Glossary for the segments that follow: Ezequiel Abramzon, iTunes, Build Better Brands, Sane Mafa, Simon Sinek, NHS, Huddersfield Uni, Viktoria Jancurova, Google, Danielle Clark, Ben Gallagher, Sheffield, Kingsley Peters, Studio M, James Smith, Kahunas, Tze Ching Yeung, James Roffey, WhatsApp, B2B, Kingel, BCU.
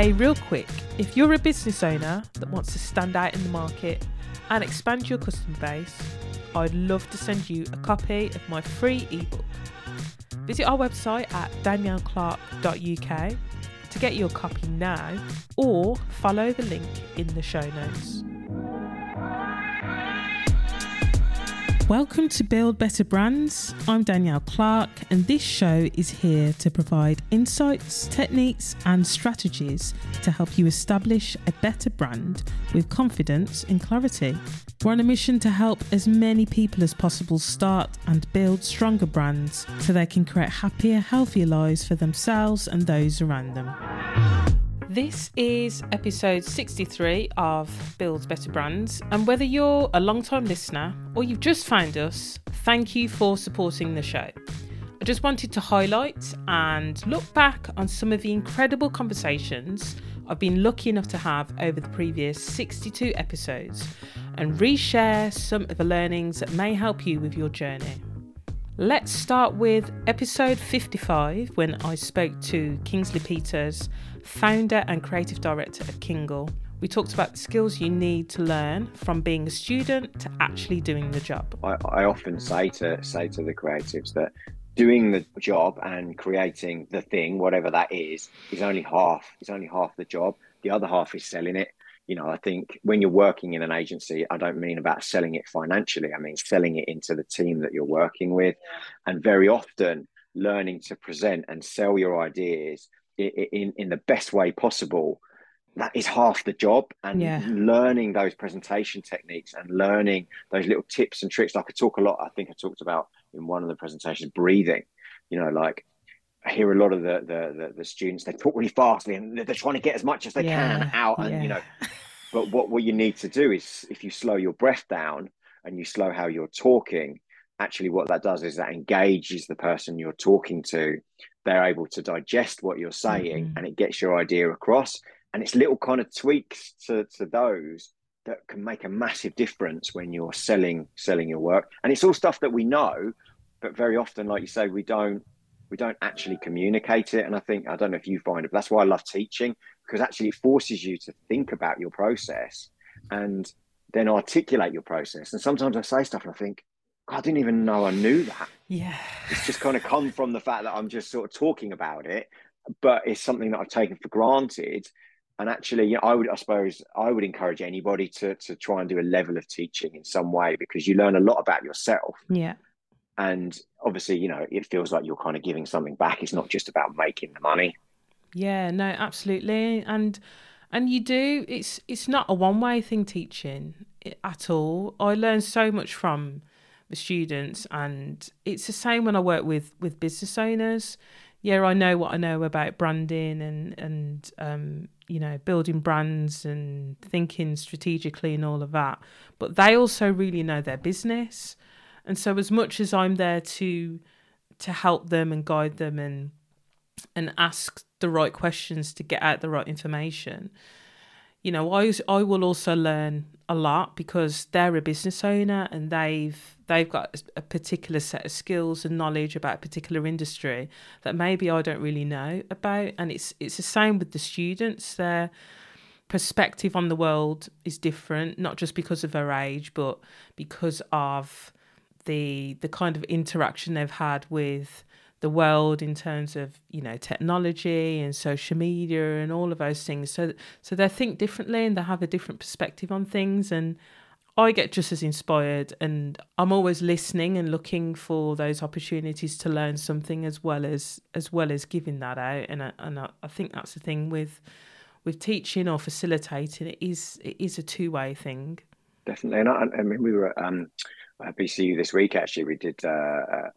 Hey, real quick, if you're a business owner that wants to stand out in the market and expand your customer base, I'd love to send you a copy of my free ebook. Visit our website at danielleclark.uk to get your copy now, or follow the link in the show notes. Welcome to Build Better Brands. I'm Danielle Clark, and this show is here to provide insights, techniques, and strategies to help you establish a better brand with confidence and clarity. We're on a mission to help as many people as possible start and build stronger brands so they can create happier, healthier lives for themselves and those around them. This is episode 63 of Build Better Brands, and whether you're a long-time listener or you've just found us, thank you for supporting the show. I just wanted to highlight and look back on some of the incredible conversations I've been lucky enough to have over the previous 62 episodes and reshare some of the learnings that may help you with your journey. Let's start with episode 55, when I spoke to Kingsley Peters, founder and creative director of Kingel. We talked about the skills you need to learn from being a student to actually doing the job. I often say to the creatives that doing the job and creating the thing, whatever that is only half the job. The other half is selling it. You know, I think when you're working in an agency, I don't mean about selling it financially. I mean, selling it into the team that you're working with. And very often learning to present and sell your ideas in the best way possible, that is half the job. And learning those presentation techniques and learning those little tips and tricks. I could talk a lot. I think I talked about in one of the presentations, breathing, you know, like, I hear a lot of the students, they talk really fast and they're trying to get as much as they can out. And, you know, but what you need to do is, if you slow your breath down and you slow how you're talking, actually what that does is that engages the person you're talking to. They're able to digest what you're saying and it gets your idea across. And it's little kind of tweaks to those that can make a massive difference when you're selling your work. And it's all stuff that we know, but very often, like you say, we don't actually communicate it. And I think, I don't know if you find it, but that's why I love teaching, because actually it forces you to think about your process and then articulate your process. And sometimes I say stuff and I think, I didn't even know I knew that. Yeah. It's just kind of come from the fact that I'm just sort of talking about it, but it's something that I've taken for granted. And actually, you know, I suppose I would encourage anybody to try and do a level of teaching in some way, because you learn a lot about yourself. Yeah. And obviously, you know, it feels like you're kind of giving something back. It's not just about making the money. Yeah, no, absolutely. And you do, it's not a one-way thing, teaching at all. I learn so much from the students, and it's the same when I work with business owners. Yeah, I know what I know about branding and you know, building brands and thinking strategically and all of that. But they also really know their business. And so as much as I'm there to help them and guide them and ask the right questions to get out the right information, you know, I will also learn a lot, because they're a business owner and they've got a particular set of skills and knowledge about a particular industry that maybe I don't really know about. And it's the same with the students. Their perspective on the world is different, not just because of their age, but because of the kind of interaction they've had with the world in terms of, you know, technology and social media and all of those things. So they think differently and they have a different perspective on things. And I get just as inspired, and I'm always listening and looking for those opportunities to learn something as well as giving that out. And I think that's the thing with teaching or facilitating. It is a two-way thing. Definitely. And I mean, we were at BCU this week, actually. We did a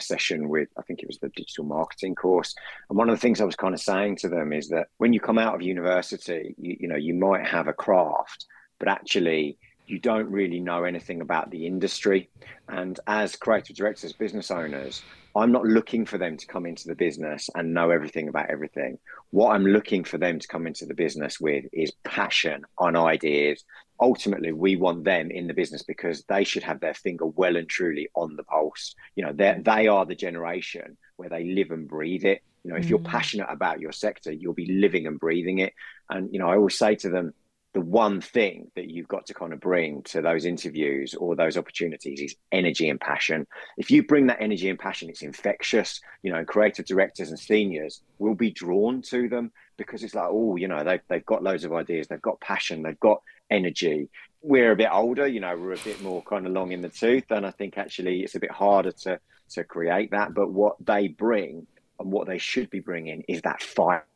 session with, I think it was the digital marketing course. And one of the things I was kind of saying to them is that when you come out of university, you know, you might have a craft, but actually you don't really know anything about the industry. And as creative directors, business owners, I'm not looking for them to come into the business and know everything about everything. What I'm looking for them to come into the business with is passion on ideas. Ultimately, we want them in the business because they should have their finger well and truly on the pulse. You know, they are the generation where they live and breathe it. You know, if you're passionate about your sector, you'll be living and breathing it. And, you know, I always say to them, the one thing that you've got to kind of bring to those interviews or those opportunities is energy and passion. If you bring that energy and passion, it's infectious. You know, creative directors and seniors will be drawn to them because it's like, oh, you know, they've got loads of ideas. They've got passion. They've got energy. We're a bit older, you know, we're a bit more kind of long in the tooth. And I think actually it's a bit harder to create that. But what they bring and what they should be bringing is that fire.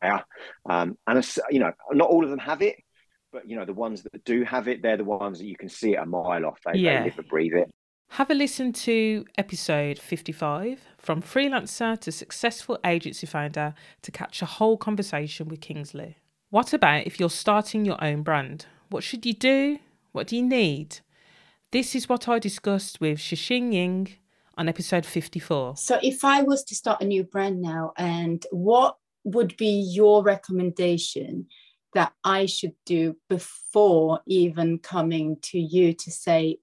And, you know, not all of them have it. But, you know, the ones that do have it, they're the ones that you can see it a mile off. They live and breathe it. Have a listen to episode 55, From Freelancer to Successful Agency Founder, to catch a whole conversation with Kingsley. What about if you're starting your own brand? What should you do? What do you need? This is what I discussed with Tze Ching Yeung on episode 54. So if I was to start a new brand now, and what would be your recommendation that I should do before even coming to you to say,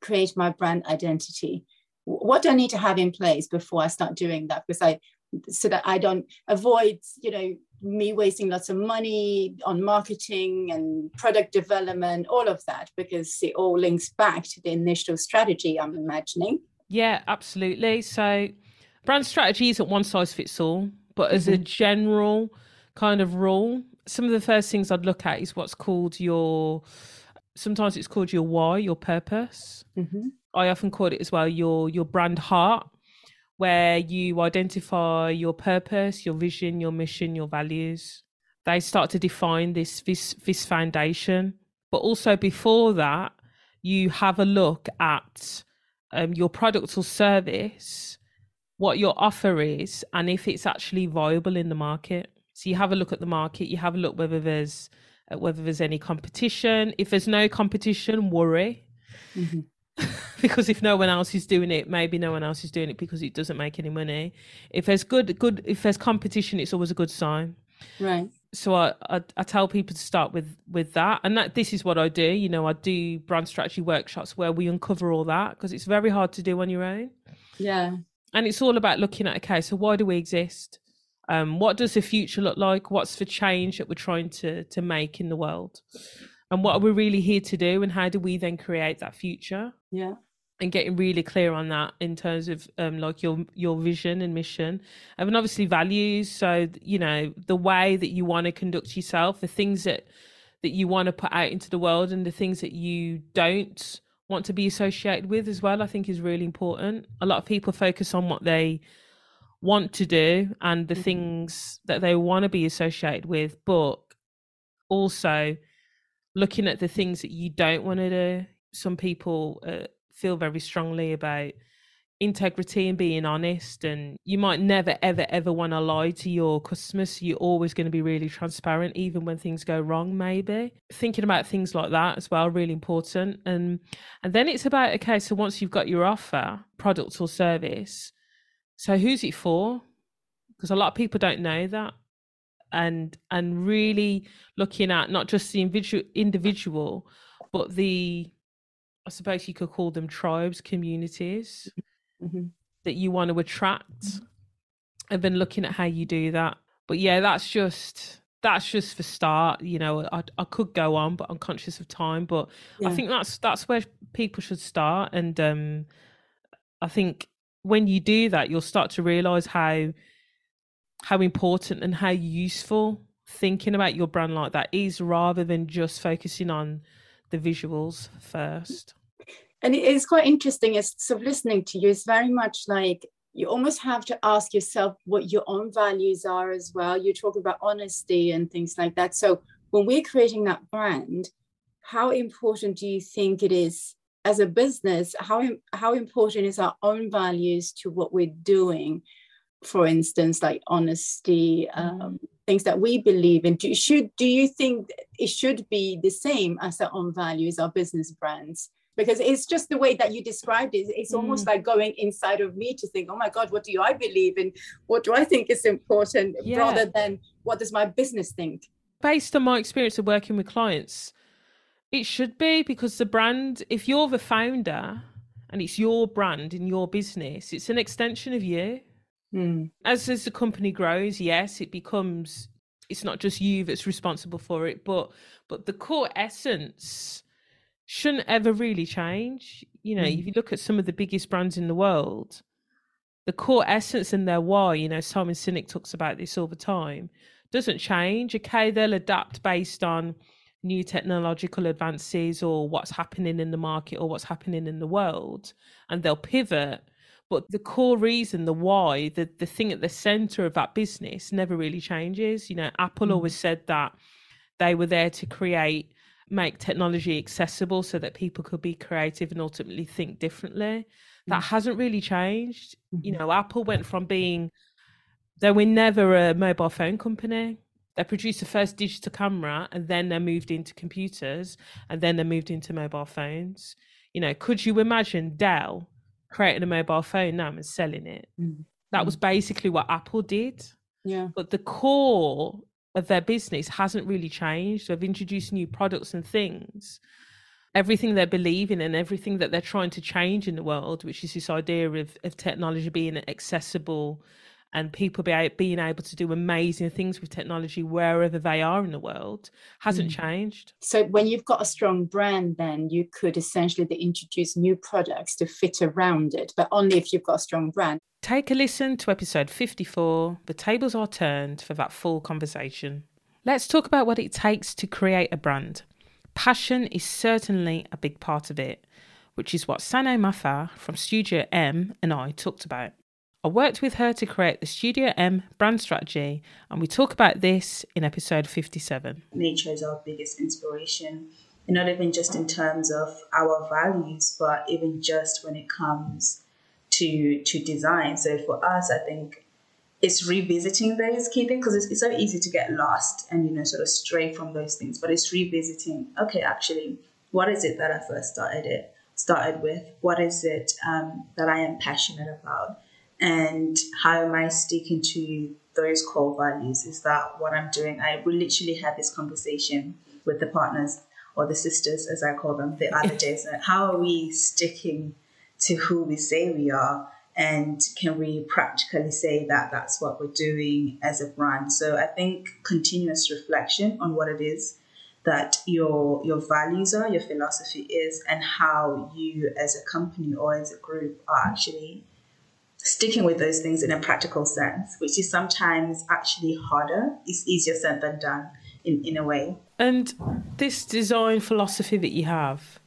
create my brand identity? What do I need to have in place before I start doing that? Because so that I don't avoid, you know, me wasting lots of money on marketing and product development, all of that, because it all links back to the initial strategy, I'm imagining. Yeah, absolutely. So brand strategy isn't one size fits all, but as a general kind of rule, some of the first things I'd look at is what's called your why, your purpose. I often call it as well your brand heart, where you identify your purpose, your vision, your mission, your values. They start to define this foundation. But also before that, you have a look at your product or service, what your offer is, and if it's actually viable in the market. So you have a look at the market, you have a look whether there's any competition. If there's no competition, worry. Because if no one else is doing it, maybe no one else is doing it because it doesn't make any money. If there's if there's competition, it's always a good sign. Right. So I tell people to start with that. And that this is what I do. You know, I do brand strategy workshops where we uncover all that, because it's very hard to do on your own. Yeah. And it's all about looking at, okay, so why do we exist? What does the future look like? What's the change that we're trying to make in the world? And what are we really here to do? And how do we then create that future? Yeah. And getting really clear on that in terms of your vision and mission. And obviously values. So, you know, the way that you want to conduct yourself, the things that you want to put out into the world, and the things that you don't want to be associated with as well, I think is really important. A lot of people focus on what they want to do and the things that they want to be associated with, but also looking at the things that you don't want to do. Some people feel very strongly about integrity and being honest, and you might never, ever, ever want to lie to your customers. So you're always going to be really transparent, even when things go wrong, maybe. Thinking about things like that as well, really important. And then it's about, okay, so once you've got your offer, product or service, so who's it for? Because a lot of people don't know that. And really looking at not just the individual, but I suppose you could call them tribes, communities that you want to attract. And then looking at how you do that. But yeah, that's just for start. You know, I could go on, but I'm conscious of time. But yeah. I think that's where people should start. And I think when you do that, you'll start to realize how important and how useful thinking about your brand like that is, rather than just focusing on the visuals first. And it's quite interesting, as sort of listening to you, it's very much like you almost have to ask yourself what your own values are as well. You talk about honesty and things like that. So when we're creating that brand, how important do you think it is as a business, how important is our own values to what we're doing? For instance, like honesty, things that we believe in. Do you think it should be the same as our own values, our business brands? Because it's just the way that you described it. It's almost like going inside of me to think, oh my God, what do I believe in? What do I think is important? Yeah. Rather than what does my business think? Based on my experience of working with clients, it should be, because the brand, if you're the founder and it's your brand in your business, it's an extension of you. As the company grows, yes, it becomes, it's not just you that's responsible for it, but the core essence shouldn't ever really change. You know, if you look at some of the biggest brands in the world, the core essence and their why, you know, Simon Sinek talks about this all the time, doesn't change. Okay, they'll adapt based on new technological advances or what's happening in the market or what's happening in the world, and they'll pivot. But the core reason, the why, the thing at the center of that business never really changes. You know, Apple always said that they were there to make technology accessible so that people could be creative and ultimately think differently. That hasn't really changed. You know, Apple went from being, they were never a mobile phone company. They produced the first digital camera, and then they moved into computers, and then they moved into mobile phones. You know, could you imagine Dell creating a mobile phone now and selling it? That was basically what Apple did. Yeah. But the core of their business hasn't really changed. They've introduced new products and things. Everything they believe in and everything that they're trying to change in the world, which is this idea of technology being accessible and people being able to do amazing things with technology wherever they are in the world, hasn't changed. So when you've got a strong brand, then you could essentially introduce new products to fit around it, but only if you've got a strong brand. Take a listen to episode 54, The Tables Are Turned, for that full conversation. Let's talk about what it takes to create a brand. Passion is certainly a big part of it, which is what Sane Mafa from Studio M and I talked about. I worked with her to create the Studio M brand strategy, and we talk about this in episode 57. Nature is our biggest inspiration, and not even just in terms of our values, but even just when it comes to design. So for us, I think it's revisiting those key things, because it's so easy to get lost and, you know, sort of stray from those things, but it's revisiting, okay, actually, what is it that I first started with? What is it that I am passionate about? And how am I sticking to those core values? Is that what I'm doing? We literally had this conversation with the partners, or the sisters, as I call them, the other day. So how are we sticking to who we say we are? And can we practically say that that's what we're doing as a brand? So I think continuous reflection on what it is that your values are, your philosophy is, and how you as a company or as a group are actually sticking with those things in a practical sense, which is sometimes actually harder. It's easier said than done in a way. And this design philosophy that you have,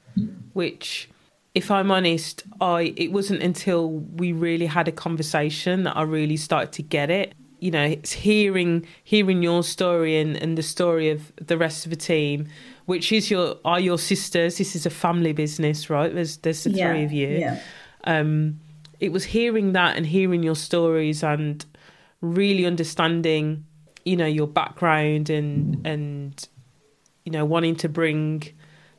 which, if I'm honest, it wasn't until we really had a conversation that I really started to get it. You know, it's hearing your story and the story of the rest of the team, which is your sisters. This is a family business, right? There's the three of you. Yeah. It was hearing that and hearing your stories and really understanding, you know, your background and you know, wanting to bring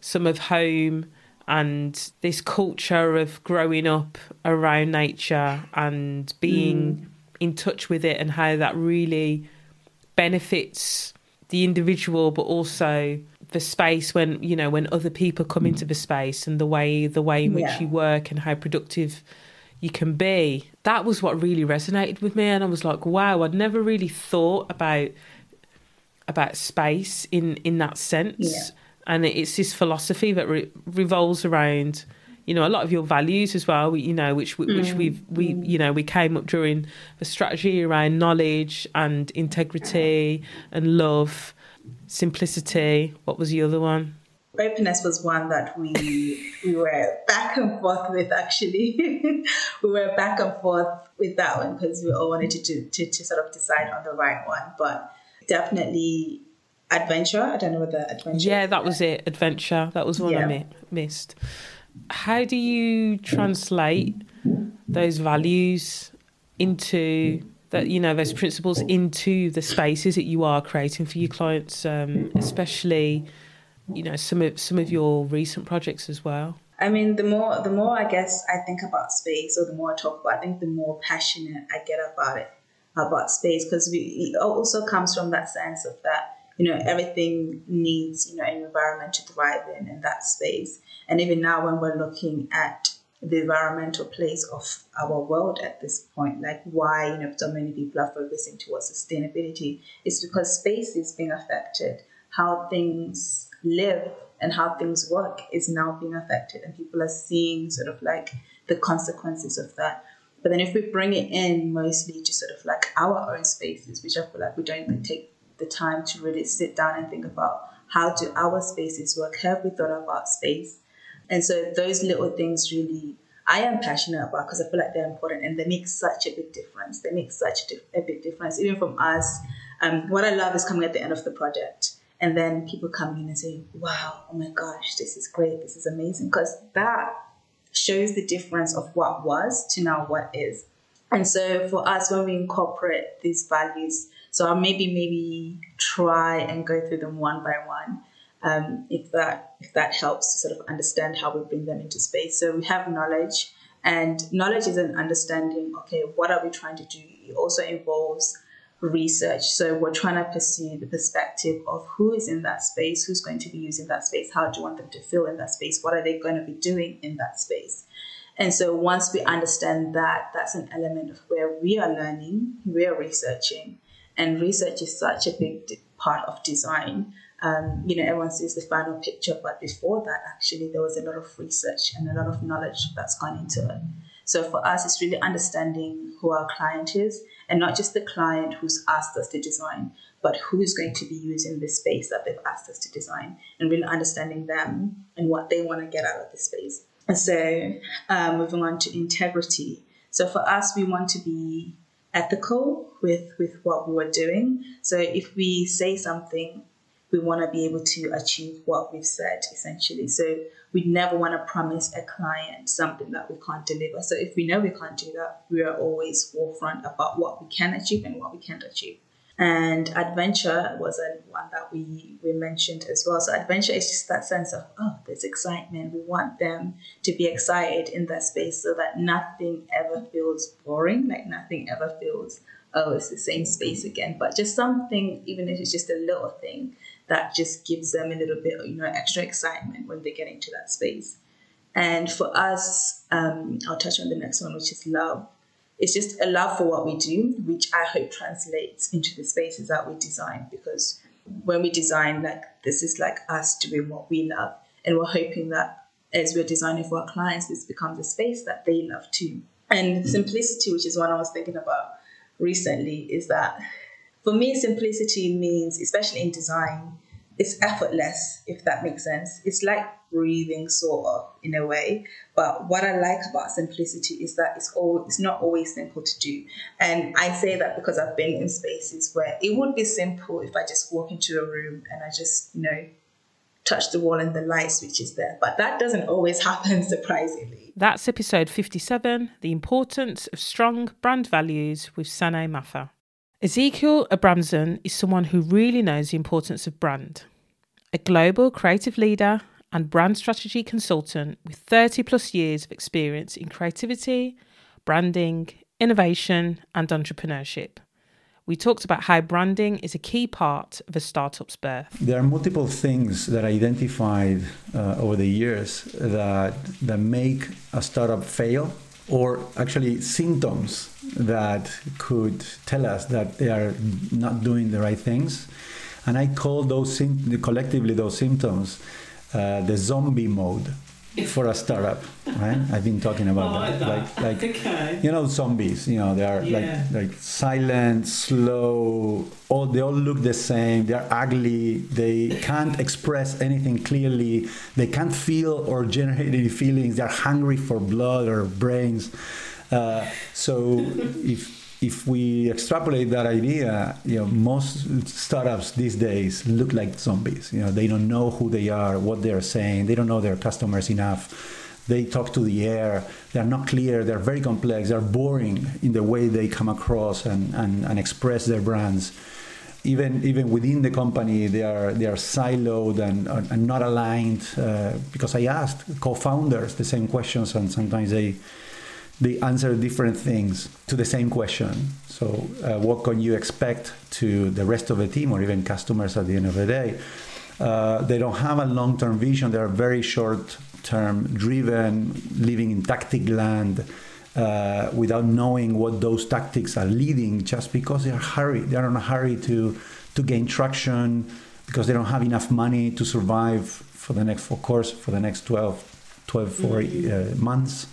some of home and this culture of growing up around nature and being in touch with it, and how that really benefits the individual, but also the space when, you know, when other people come into the space, and the way in which you work and how productive you can be. That was what really resonated with me, and I was like, wow, I'd never really thought about space in that sense. And it's this philosophy that revolves around, you know, a lot of your values as well, you know, which we you know, we came up during the strategy around knowledge and integrity and love, simplicity. What was the other one? Openness was one that we were back and forth with, actually. We were back and forth with that one because we all wanted to sort of decide on the right one. But definitely adventure. I don't know whether adventure. Yeah, that was it. Adventure. That was one I missed. How do you translate those values into that, you know, those principles into the spaces that you are creating for your clients, especially, you know, some of your recent projects as well? I mean, the more I guess I think about space, or the more I talk about, I think the more passionate I get about it, about space, because it also comes from that sense of that, you know, everything needs, you know, an environment to thrive in that space. And even now when we're looking at the environmental place of our world at this point, like why so many people are focusing towards sustainability, is because space is being affected. How things live and how things work is now being affected, and people are seeing sort of like the consequences of that. But then if we bring it in mostly to sort of like our own spaces, which I feel like we don't even take the time to really sit down and think about, how do our spaces work? Have we thought about space? And so those little things really I am passionate about, because I feel like they're important and they make such a big difference. They make such a big difference, even from us. What I love is coming at the end of the project and then people come in and say, wow, oh my gosh, this is great. This is amazing. Because that shows the difference of what was to now what is. And so for us, when we incorporate these values, so I'll maybe try and go through them one by one. If that helps to sort of understand how we bring them into space. So we have knowledge, and knowledge is an understanding, okay, what are we trying to do? It also involves research. So we're trying to pursue the perspective of who is in that space, who's going to be using that space, how do you want them to feel in that space, what are they going to be doing in that space? And so once we understand that, that's an element of where we are learning, we are researching, and research is such a big part of design. Everyone sees the final picture, but before that, actually, there was a lot of research and a lot of knowledge that's gone into it. So for us, it's really understanding who our client is, and not just the client who's asked us to design, but who's going to be using the space that they've asked us to design, and really understanding them and what they want to get out of the space. And so moving on to integrity. So for us, we want to be ethical with what we were doing. So if we say something, we want to be able to achieve what we've said, essentially. So we never want to promise a client something that we can't deliver. So if we know we can't do that, we are always forefront about what we can achieve and what we can't achieve. And adventure was one that we mentioned as well. So adventure is just that sense of, there's excitement. We want them to be excited in that space so that nothing ever feels boring, like nothing ever feels, it's the same space again. But just something, even if it's just a little thing, that just gives them a little bit, extra excitement when they get into that space. And for us, I'll touch on the next one, which is love. It's just a love for what we do, which I hope translates into the spaces that we design, because when we design, like, this is like us doing what we love. And we're hoping that as we're designing for our clients, this becomes a space that they love too. And simplicity, which is one I was thinking about recently, is that for me, simplicity means, especially in design, it's effortless, if that makes sense. It's like breathing, sort of, in a way. But what I like about simplicity is that it's not always simple to do. And I say that because I've been in spaces where it would be simple if I just walk into a room and I just, touch the wall and the light switch is there. But that doesn't always happen, surprisingly. That's episode 57, The Importance of Strong Brand Values with Sane Mafa. Ezequiel Abramzon is someone who really knows the importance of brand. A global creative leader and brand strategy consultant with 30 plus years of experience in creativity, branding, innovation and entrepreneurship. We talked about how branding is a key part of a startup's birth. There are multiple things that I identified over the years that make a startup fail, or actually symptoms that could tell us that they are not doing the right things. And I call those symptoms the zombie mode for a startup, right? I've been talking about that. Like, zombies, they are like silent, slow, they all look the same, they're ugly, they can't express anything clearly, they can't feel or generate any feelings, they're hungry for blood or brains. So if we extrapolate that idea, most startups these days look like zombies. They don't know who they are, what they are saying. They don't know their customers enough. They talk to the air. They're not clear. They're very complex. They're boring in the way they come across and express their brands. Even within the company, they are siloed and not aligned. Because I asked co-founders the same questions, and sometimes they answer different things to the same question. So what can you expect to the rest of the team or even customers at the end of the day? They don't have a long-term vision. They are very short term, driven, living in tactic land, without knowing what those tactics are leading, just because they are hurried. They are in a hurry to gain traction, because they don't have enough money to survive for the next 12 months.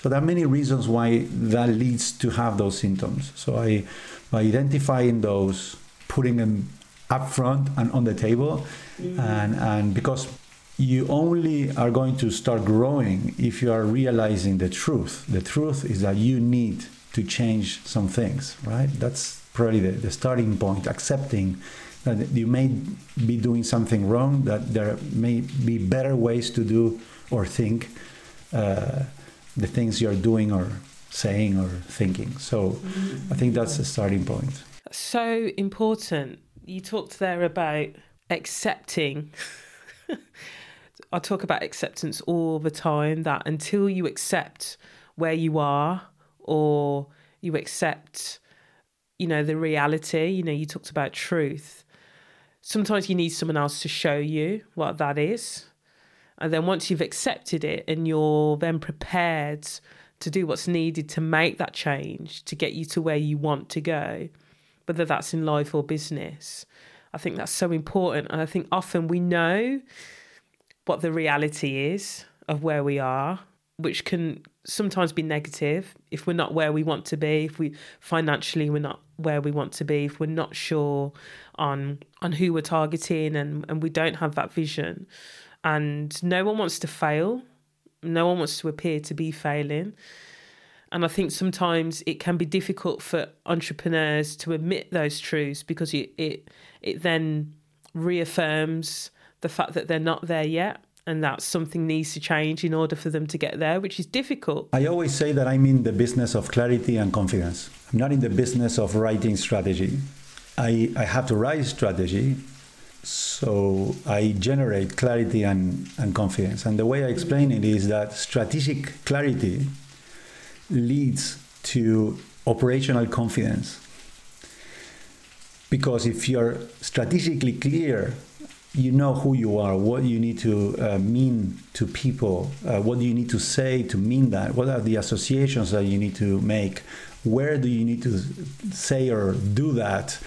So there are many reasons why that leads to have those symptoms. So by identifying those, putting them up front and on the table, and because you only are going to start growing if you are realizing the truth. The truth is that you need to change some things, right? That's probably the starting point, accepting that you may be doing something wrong, that there may be better ways to do or think the things you're doing or saying or thinking. So I think that's the starting point. So important. You talked there about accepting. I talk about acceptance all the time, that until you accept where you are, or you accept, the reality, you talked about truth. Sometimes you need someone else to show you what that is. And then once you've accepted it and you're then prepared to do what's needed to make that change, to get you to where you want to go, whether that's in life or business, I think that's so important. And I think often we know what the reality is of where we are, which can sometimes be negative if we're not where we want to be, if we financially we're not where we want to be, if we're not sure on who we're targeting and we don't have that vision. And no one wants to fail. No one wants to appear to be failing. And I think sometimes it can be difficult for entrepreneurs to admit those truths, because it then reaffirms the fact that they're not there yet, and that something needs to change in order for them to get there, which is difficult. I always say that I'm in the business of clarity and confidence. I'm not in the business of writing strategy. I have to write strategy, so I generate clarity and confidence. And the way I explain it is that strategic clarity leads to operational confidence. Because if you're strategically clear, you know who you are, what you need to mean to people, what do you need to say to mean that, what are the associations that you need to make, where do you need to say or do that,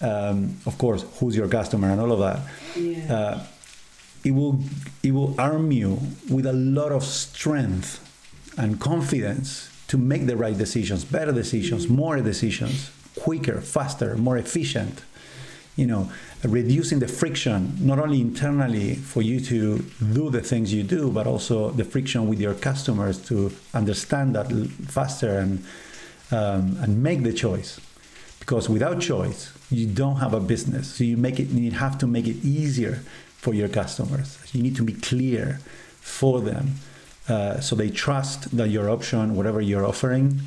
of course, who's your customer and all of that. Yeah. It will arm you with a lot of strength and confidence to make the right decisions, better decisions, more decisions, quicker, faster, more efficient. Reducing the friction, not only internally for you to do the things you do, but also the friction with your customers to understand that faster and make the choice. Because without choice, you don't have a business. So you have to make it easier for your customers. You need to be clear for them, so they trust that your option, whatever you're offering,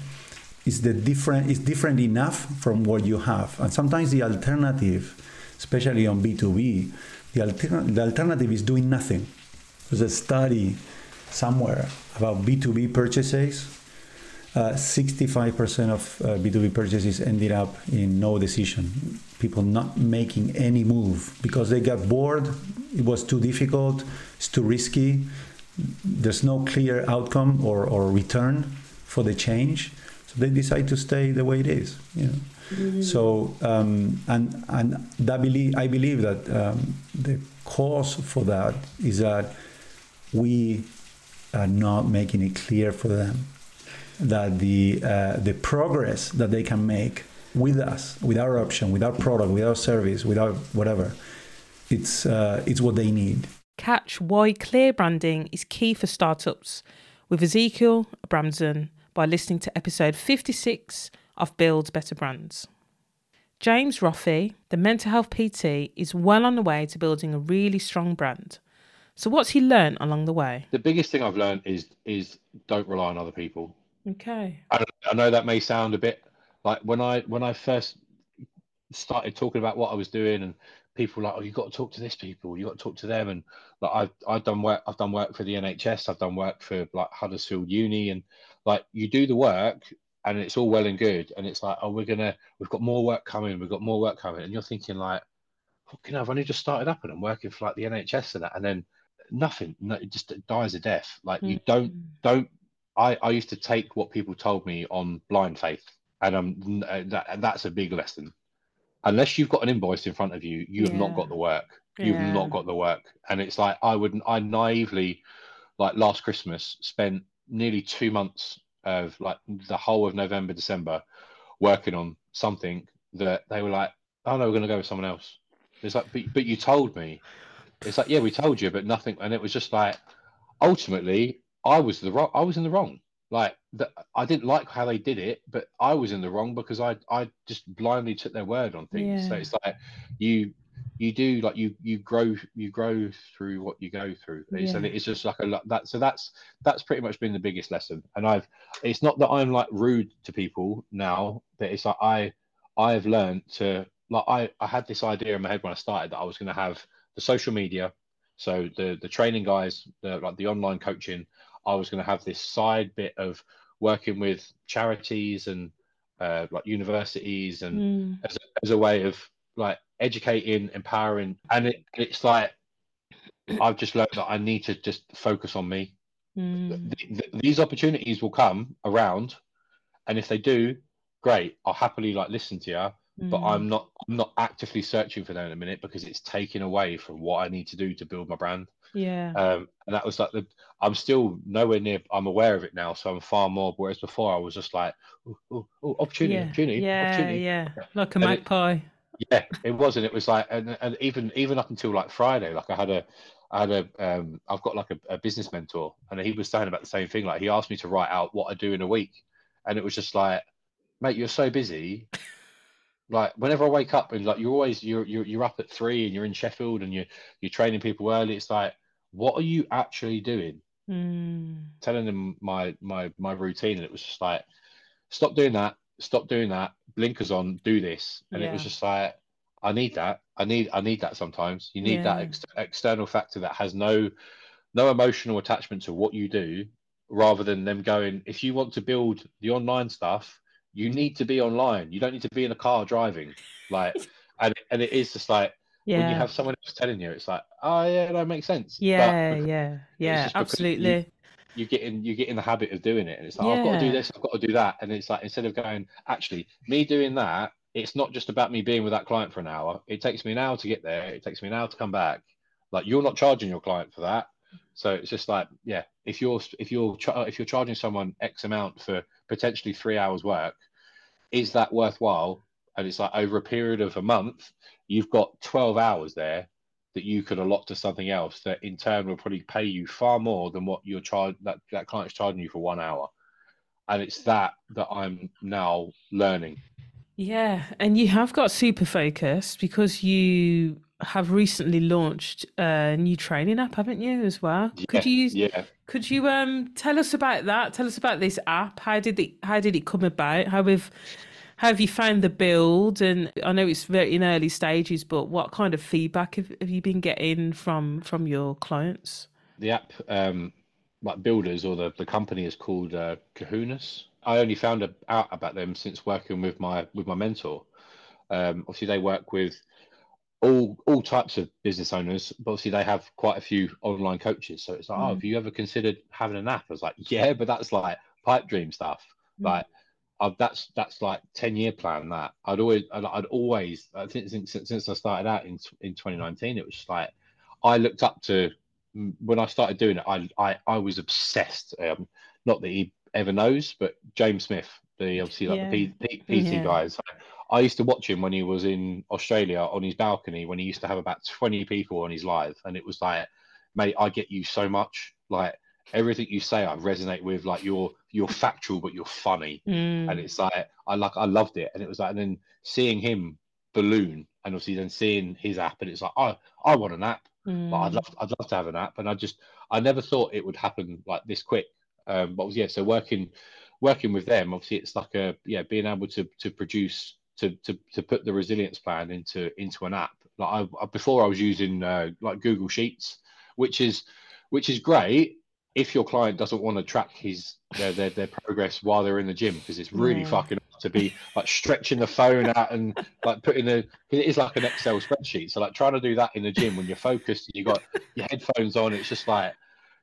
is different enough from what you have. And sometimes the alternative, especially on B2B, the alternative is doing nothing. There's a study somewhere about B2B purchases. 65% of B2B purchases ended up in no decision. People not making any move because they got bored, it was too difficult, it's too risky, there's no clear outcome or return for the change. They decide to stay the way it is, So, and that I believe that the cause for that is that we are not making it clear for them that the progress that they can make with us, with our option, with our product, with our service, with our whatever, it's what they need. Catch why clear branding is key for startups with Ezequiel Abramzon, by listening to episode 56 of Build Better Brands. James Roffey, the mental health PT, is well on the way to building a really strong brand. So what's he learned along the way? The biggest thing I've learned is don't rely on other people. Okay. I know that may sound a bit like when I first started talking about what I was doing, and people were like, oh, you've got to talk to this people, you've got to talk to them. And like I've done work for the NHS, I've done work for like Huddersfield Uni, and like you do the work and it's all well and good. And it's like, oh, we've got more work coming. And you're thinking like, fucking hell, I've only just started up and I'm working for like the NHS and that. And then nothing. No, it just dies a death. Like you don't. I used to take what people told me on blind faith, and that's a big lesson. Unless you've got an invoice in front of you, you have not got the work. You've not got the work, and it's like I naively, like last Christmas, spent nearly 2 months of like the whole of November, December, working on something that they were like, "Oh no, we're going to go with someone else." It's like, but you told me. It's like, yeah, we told you, but nothing. And it was just like, ultimately, I was in the wrong. Like, I didn't like how they did it, but I was in the wrong because I just blindly took their word on things. Yeah. So it's like, you do like you grow through what you go through. Yeah. And it's just like that. So that's pretty much been the biggest lesson. And it's not that I'm like rude to people now, but it's like I've learned to like I had this idea in my head when I started that I was going to have the social media, so the training guys, like the online coaching. I was going to have this side bit of working with charities and like universities, and as a way of like educating, empowering. And it's like I've just learned that I need to just focus on me. These opportunities will come around, and if they do, great. I'll happily like listen to you. But I'm not actively searching for them in a minute because it's taken away from what I need to do to build my brand. Yeah. And that was like I'm still nowhere near. I'm aware of it now, so I'm far more. Whereas before, I was just like, oh, opportunity, like a magpie. It wasn't. It was like, and even up until like Friday, like I've got like a business mentor, and he was saying about the same thing. Like he asked me to write out what I do in a week, and it was just like, mate, you're so busy. Like whenever I wake up and like you're up at 3 and you're in Sheffield and you're training people early. It's like, what are you actually doing? Telling them my routine, and it was just like, stop doing that, blinkers on, do this. And it was just like, I need that sometimes. You need that external factor that has no emotional attachment to what you do, rather than them going, if you want to build the online stuff, you need to be online. You don't need to be in a car driving. Like, and it is just like, when you have someone else telling you, it's like, oh yeah, that makes sense. Yeah, absolutely. You get in the habit of doing it, and it's like, I've got to do this, I've got to do that. And it's like, instead of going, actually, me doing that, it's not just about me being with that client for an hour. It takes me an hour to get there. It takes me an hour to come back. Like, you're not charging your client for that. So it's just like, yeah, if you're charging someone X amount for potentially 3 hours work, is that worthwhile? And it's like, over a period of a month, you've got 12 hours there that you could allot to something else that in turn will probably pay you far more than what you're that client's charging you for 1 hour. And it's that I'm now learning. Yeah, and you have got super focused because you have recently launched a new training app, haven't you, as well? Yeah, could you tell us about that? Tell us about this app. How did it come about? How have you found the build? And I know it's very in early stages, but what kind of feedback have you been getting from your clients? The app, like builders, or the company is called Kahunas. I only found out about them since working with my mentor. Obviously, they work with all types of business owners, but obviously they have quite a few online coaches. So it's like, oh, have you ever considered having an app? I was like, yeah, but that's like pipe dream stuff. Like, that's like 10-year plan. That I'd always I think since I started out in 2019, it was just like, I looked up to when I started doing it. I was obsessed. Not that he ever knows, but James Smith, the PT guys. I used to watch him when he was in Australia on his balcony, when he used to have about 20 people on his live, and it was like, mate, I get you so much. Like, everything you say, I resonate with. Like, you're factual, but you're funny, and it's like I loved it. And it was like, and then seeing him balloon, and obviously then seeing his app, and it's like, I want an app, but I'd love to have an app, and I never thought it would happen like this quick. But yeah, so working with them, obviously it's like being able to produce to put the resilience plan into an app. Like before I was using like Google Sheets, which is great if your client doesn't want to track his their progress while they're in the gym, because it's really fucking to be like stretching the phone out and like putting the, it is like an Excel spreadsheet. So like trying to do that in the gym when you're focused and you got your headphones on, it's just like,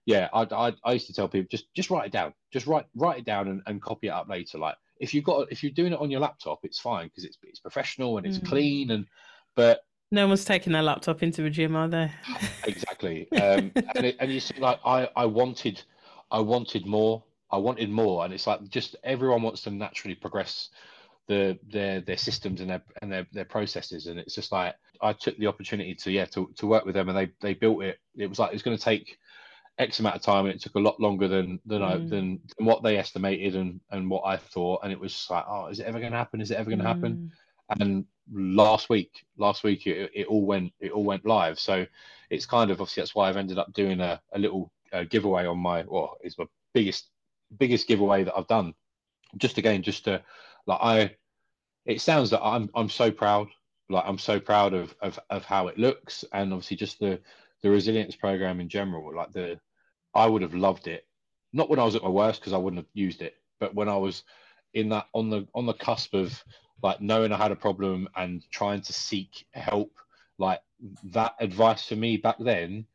yeah, I used to tell people just write it down, just write it down and copy it up later. Like if you're doing it on your laptop, it's fine because it's professional and it's clean but no one's taking their laptop into a gym, are they? Exactly. And you see, like I wanted more, and it's like just everyone wants to naturally progress their systems and their processes, and it's just like I took the opportunity to work with them, and they built it. It was like it's going to take X amount of time, and it took a lot longer than what they estimated and what I thought, and it was just like, oh, is it ever going to happen? And last week it all went live. So it's kind of obviously that's why I've ended up doing a little giveaway on my, well, it's my biggest giveaway that I've done. Just to like it sounds that I'm so proud. Like I'm so proud of how it looks, and obviously just the resilience program in general. Like I would have loved it, not when I was at my worst because I wouldn't have used it, but when I was in that on the cusp of like knowing I had a problem and trying to seek help, like that advice for me back then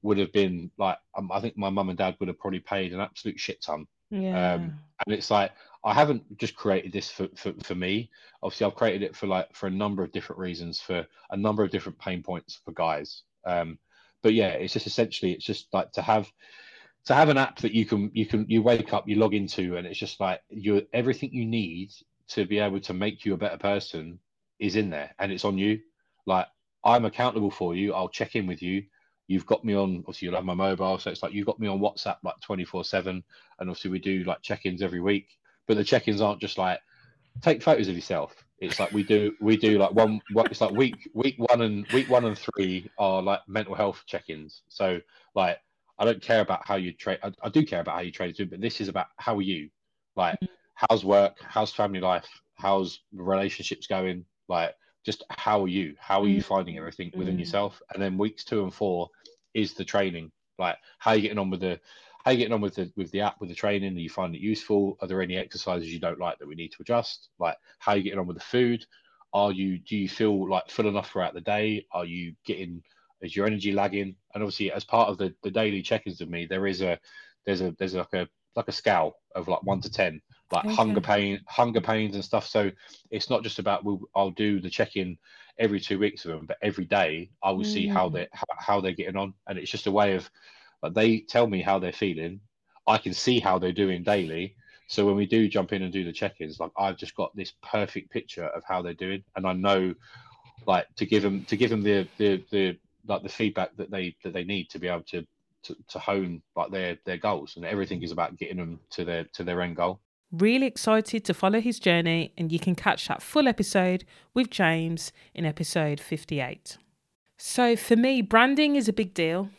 would have been like, I think my mum and dad would have probably paid an absolute shit ton. Yeah. And it's like, I haven't just created this for me. Obviously I've created it for a number of different reasons, for a number of different pain points for guys. But yeah, it's just essentially, it's just like to have an app that you wake up, you log into, and it's just like everything you need to be able to make you a better person is in there, and it's on you. Like I'm accountable for you. I'll check in with you. You've got me on, obviously you'll have my mobile. So it's like, you've got me on WhatsApp, like 24/7. And obviously we do like check-ins every week, but the check-ins aren't just like take photos of yourself. It's like, we do like it's like week one and three are like mental health check-ins. So like, I don't care about how you train. I do care about how you train, but this is about how are you, like, how's work? How's family life? How's relationships going? Like, just how are you? How are you finding everything within yourself? And then weeks 2 and 4 is the training. Like, how are you getting on with the app, with the training? Do you find it useful? Are there any exercises you don't like that we need to adjust? Like, how are you getting on with the food? Do you feel like full enough throughout the day? Is your energy lagging? And obviously, as part of the daily check-ins with me, there's a scale of like 1 to 10. Like okay. hunger pains and stuff. So it's not just about I'll do the check-in every 2 weeks of them, but every day I will see how they're getting on. And it's just a way of like, they tell me how they're feeling. I can see how they're doing daily. So when we do jump in and do the check-ins, like I've just got this perfect picture of how they're doing, and I know like to give them the like the feedback that they need to be able to hone like their goals. And everything is about getting them to their end goal. Really excited to follow his journey, and you can catch that full episode with James in episode 58. So for me, branding is a big deal.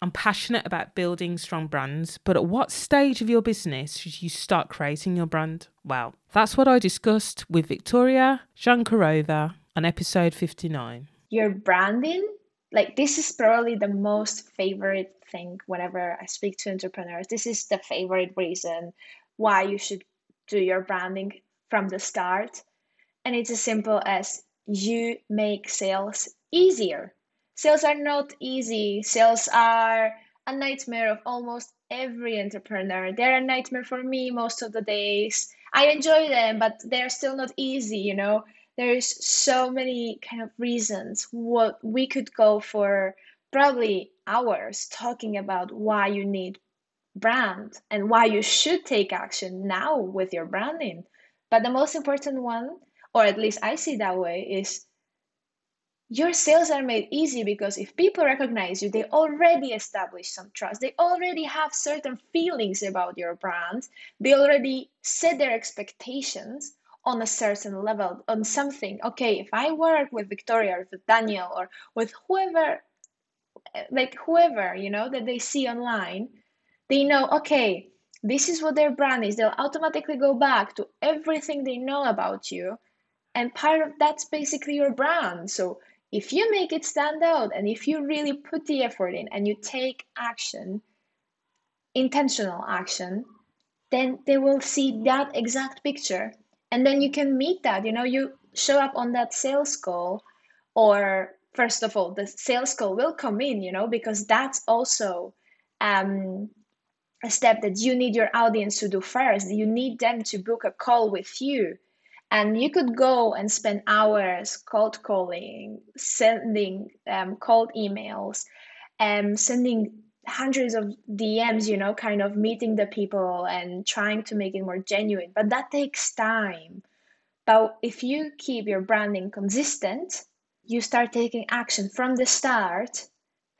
I'm passionate about building strong brands, but at what stage of your business should you start creating your brand? Well, that's what I discussed with Viktoria Jancurova on episode 59. Your branding? Like, this is probably the most favorite thing whenever I speak to entrepreneurs. This is the favorite reason why you should do your branding from the start. And it's as simple as you make sales easier. Sales are not easy. Sales are a nightmare of almost every entrepreneur. They're a nightmare for me most of the days. I enjoy them, but they're still not easy, you know. There's so many kind of reasons what we could go for, probably hours talking about why you need brand and why you should take action now with your branding. But the most important one, or at least I see that way, is your sales are made easy because if people recognize you, they already establish some trust. They already have certain feelings about your brand. They already set their expectations on a certain level, on something. Okay, if I work with Viktoria or with Daniel or with whoever, you know, that they see online, they know, okay, this is what their brand is. They'll automatically go back to everything they know about you. And part of that's basically your brand. So if you make it stand out and if you really put the effort in and you take action, intentional action, then they will see that exact picture And then you can meet that, you know, you show up on that sales call, or first of all, the sales call will come in, you know, because that's also a step that you need your audience to do first. You need them to book a call with you. And you could go and spend hours cold calling, sending cold emails, sending hundreds of DMs, you know, kind of meeting the people and trying to make it more genuine. But that takes time. But if you keep your branding consistent, you start taking action from the start,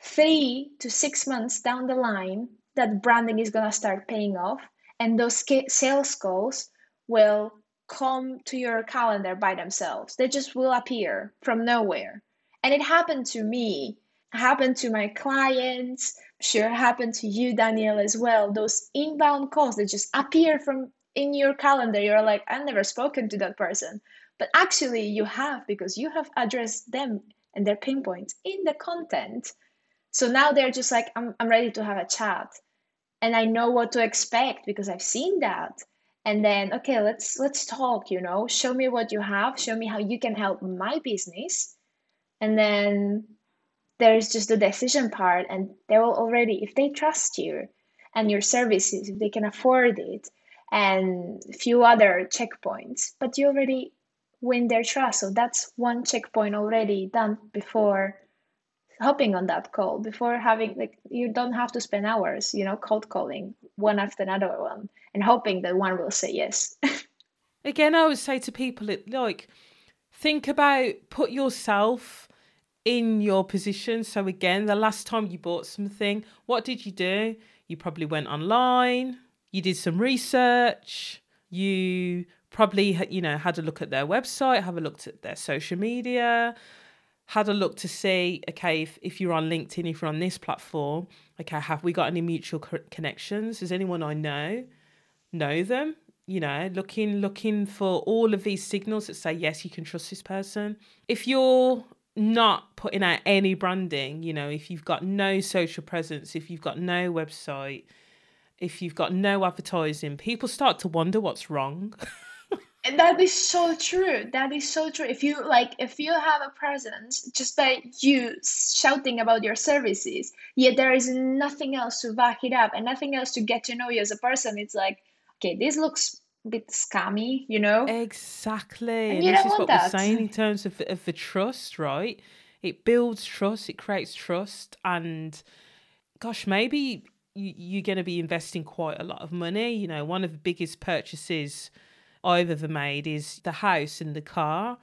3 to 6 months down the line, that branding is going to start paying off. And those sales calls will come to your calendar by themselves. They just will appear from nowhere. And it happened to me, happened to my clients, sure happened to you, Danielle, as well. Those inbound calls that just appear from in your calendar. You're like, I've never spoken to that person. But actually you have, because you have addressed them and their pain points in the content. So now they're just like, I'm ready to have a chat. And I know what to expect because I've seen that. And then, okay, let's talk, you know, show me what you have, show me how you can help my business. And then there's just the decision part, and they will already, if they trust you and your services, if they can afford it, and a few other checkpoints, but you already win their trust. So that's one checkpoint already done before hopping on that call, before having, like, you don't have to spend hours, you know, cold calling one after another one and hoping that one will say yes. Again, I would say to people, like, think about, put yourself in your position. So again, the last time you bought something, what did you do? You probably went online, you did some research, you probably, you know, had a look at their website, have a look at their social media, had a look to see, okay, if you're on LinkedIn, if you're on this platform, okay, have we got any mutual connections? Does anyone I know them? You know, looking for all of these signals that say, yes, you can trust this person. If you're not putting out any branding, you know, if you've got no social presence, if you've got no website, if you've got no advertising, people start to wonder what's wrong. And that is so true. That is so true. If you have a presence just by you shouting about your services, yet there is nothing else to back it up and nothing else to get to know you as a person, it's like, okay, this looks a bit scammy, you know? Exactly. And this is what we're saying in terms of the trust, right? It builds trust, it creates trust, and gosh, maybe you're going to be investing quite a lot of money. You know, one of the biggest purchases I've ever made is the house and the car.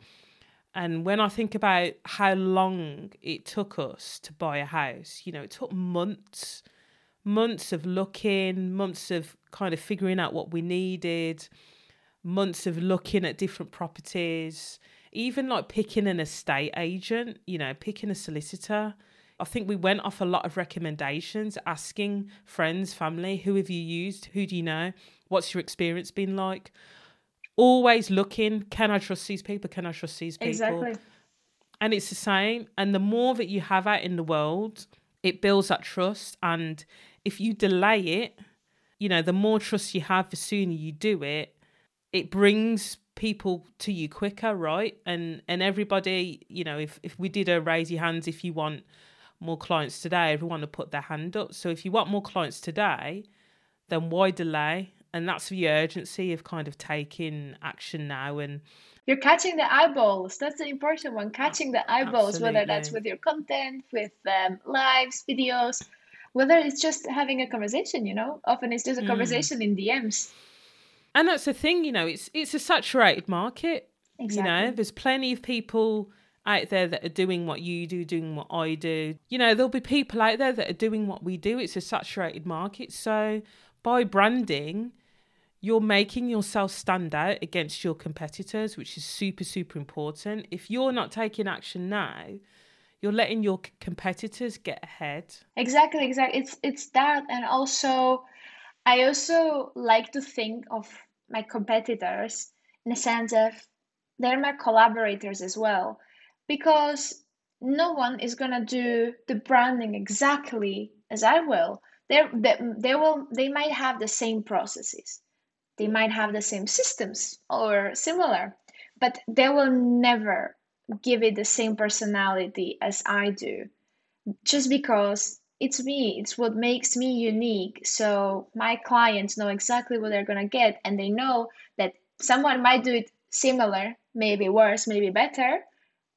And when I think about how long it took us to buy a house, you know, it took months of looking, months of kind of figuring out what we needed, months of looking at different properties, even like picking an estate agent, you know, picking a solicitor. I think we went off a lot of recommendations, asking friends, family, who have you used? Who do you know? What's your experience been like? Always looking, can I trust these people? Can I trust these people? Exactly. And it's the same. And the more that you have out in the world, it builds that trust. And if you delay it, you know, the more trust you have, the sooner you do it, it brings people to you quicker, right? And everybody, you know, if we did a raise your hands, if you want more clients today, everyone would put their hand up. So if you want more clients today, then why delay? And that's the urgency of kind of taking action now. And you're catching the eyeballs. That's an important one. Catching the eyeballs, absolutely. Whether that's with your content, with lives, videos, whether it's just having a conversation, you know, often it's just a conversation in DMs. And that's the thing, you know, it's a saturated market. Exactly. You know, there's plenty of people out there that are doing what you do, doing what I do. You know, there'll be people out there that are doing what we do. It's a saturated market. So by branding, you're making yourself stand out against your competitors, which is super, super important. If you're not taking action now, you're letting your competitors get ahead. Exactly. It's that. And also, I also like to think of my competitors in the sense of they're my collaborators as well, because no one is going to do the branding exactly as I will. They might have the same processes. They might have the same systems or similar, but they will never give it the same personality as I do, just because it's me. It's what makes me unique. So my clients know exactly what they're going to get, and they know that someone might do it similar, maybe worse, maybe better,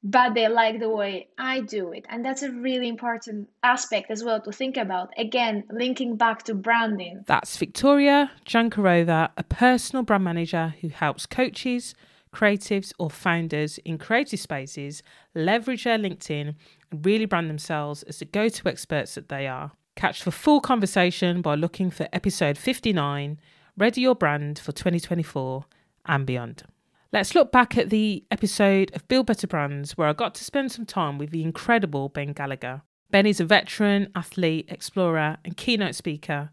but they like the way I do it. And that's a really important aspect as well to think about. Again, linking back to branding. That's Viktoria Jancurova, a personal brand manager who helps coaches, creatives or founders in creative spaces leverage their LinkedIn and really brand themselves as the go-to experts that they are. Catch the full conversation by looking for episode 59, Ready Your Brand for 2024 and beyond. Let's look back at the episode of Build Better Brands where I got to spend some time with the incredible Ben Gallagher. Ben is a veteran, athlete, explorer and keynote speaker.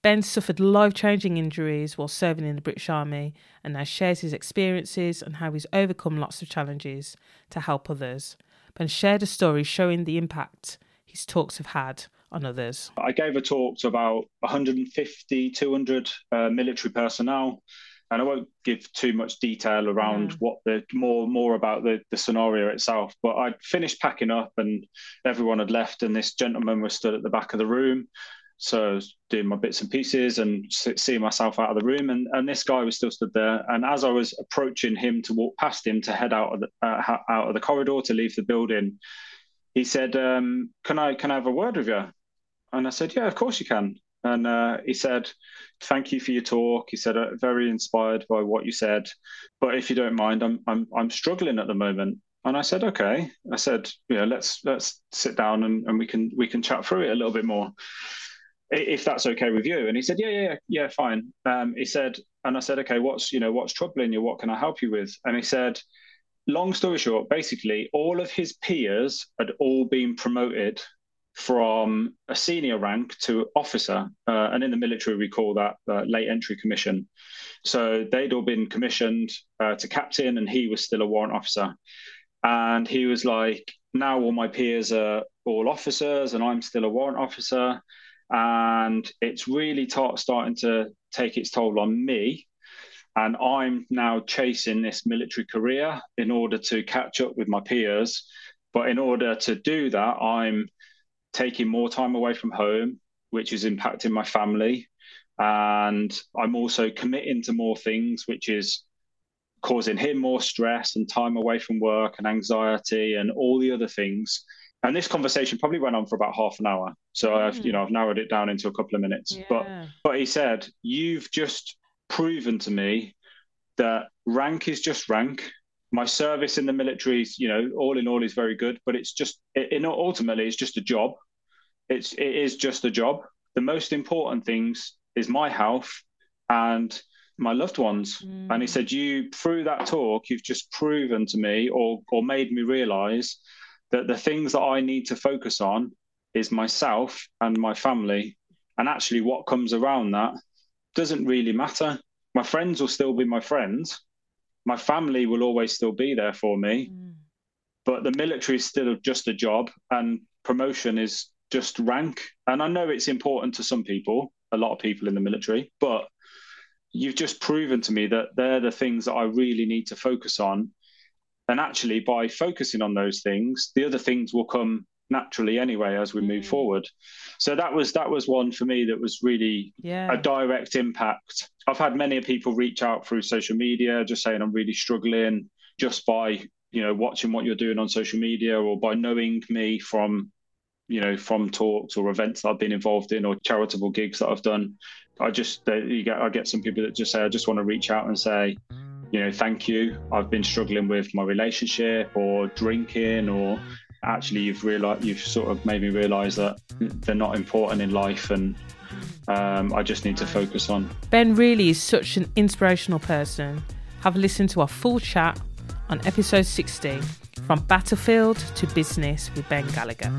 Ben suffered life-changing injuries while serving in the British Army and now shares his experiences and how he's overcome lots of challenges to help others. Ben shared a story showing the impact his talks have had on others. I gave a talk to about 150, 200 military personnel. And I won't give too much detail around what the more about the scenario itself, but I'd finished packing up and everyone had left and this gentleman was stood at the back of the room. So I was doing my bits and pieces and seeing myself out of the room. And this guy was still stood there. And as I was approaching him to walk past him to head out of the corridor to leave the building, he said, can I have a word with you? And I said, yeah, of course you can. And he said, thank you for your talk. He said, very inspired by what you said. But if you don't mind, I'm struggling at the moment. And I said, okay. I said, yeah, let's sit down and we can chat through it a little bit more, if that's okay with you. And he said, yeah, fine. He said, and I said, okay, what's troubling you? What can I help you with? And he said, long story short, basically all of his peers had all been promoted from a senior rank to officer, and in the military we call that late entry commission. So they'd all been commissioned to captain, and he was still a warrant officer. And he was like, now all my peers are all officers and I'm still a warrant officer, and it's really starting to take its toll on me. And I'm now chasing this military career in order to catch up with my peers, but in order to do that, I'm taking more time away from home, which is impacting my family. And I'm also committing to more things, which is causing him more stress and time away from work and anxiety and all the other things. And this conversation probably went on for about half an hour. So I've narrowed it down into a couple of minutes. Yeah. But he said, you've just proven to me that rank is just rank. My service in the military is, all in all is very good, but it's just, ultimately, it's just a job. It is just a job. The most important things is my health and my loved ones. Mm. And he said, through that talk, you've just proven to me or made me realize that the things that I need to focus on is myself and my family. And actually what comes around that doesn't really matter. My friends will still be my friends. My family will always still be there for me, but the military is still just a job and promotion is just rank. And I know it's important to some people, a lot of people in the military, but you've just proven to me that they're the things that I really need to focus on. And actually by focusing on those things, the other things will come naturally anyway as we move forward. So that was one for me that was really a direct impact. I've had many people reach out through social media just saying I'm really struggling just by watching what you're doing on social media or by knowing me from talks or events that I've been involved in or charitable gigs that I've done. I get some people that just say I just want to reach out and say thank you. I've been struggling with my relationship or drinking, or actually you've sort of made me realise that they're not important in life and I just need to focus on. Ben really is such an inspirational person. Have listened to our full chat on episode 60, From Battlefield to Business with Ben Gallagher.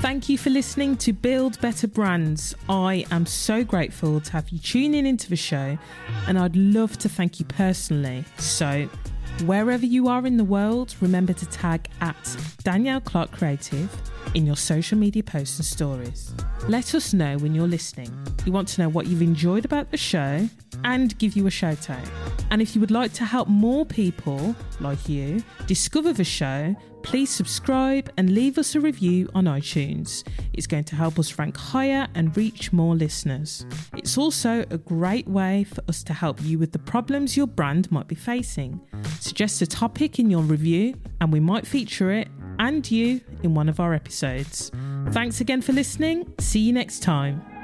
Thank you for listening to Build Better Brands. I am so grateful to have you tuning into the show, and I'd love to thank you personally. So wherever you are in the world, remember to tag at Danielle Clark Creative in your social media posts and stories. Let us know when you're listening. We want to know what you've enjoyed about the show and give you a shout out. And if you would like to help more people like you discover the show, please subscribe and leave us a review on iTunes. It's going to help us rank higher and reach more listeners. It's also a great way for us to help you with the problems your brand might be facing. Suggest a topic in your review and we might feature it and you in one of our episodes. Thanks again for listening. See you next time.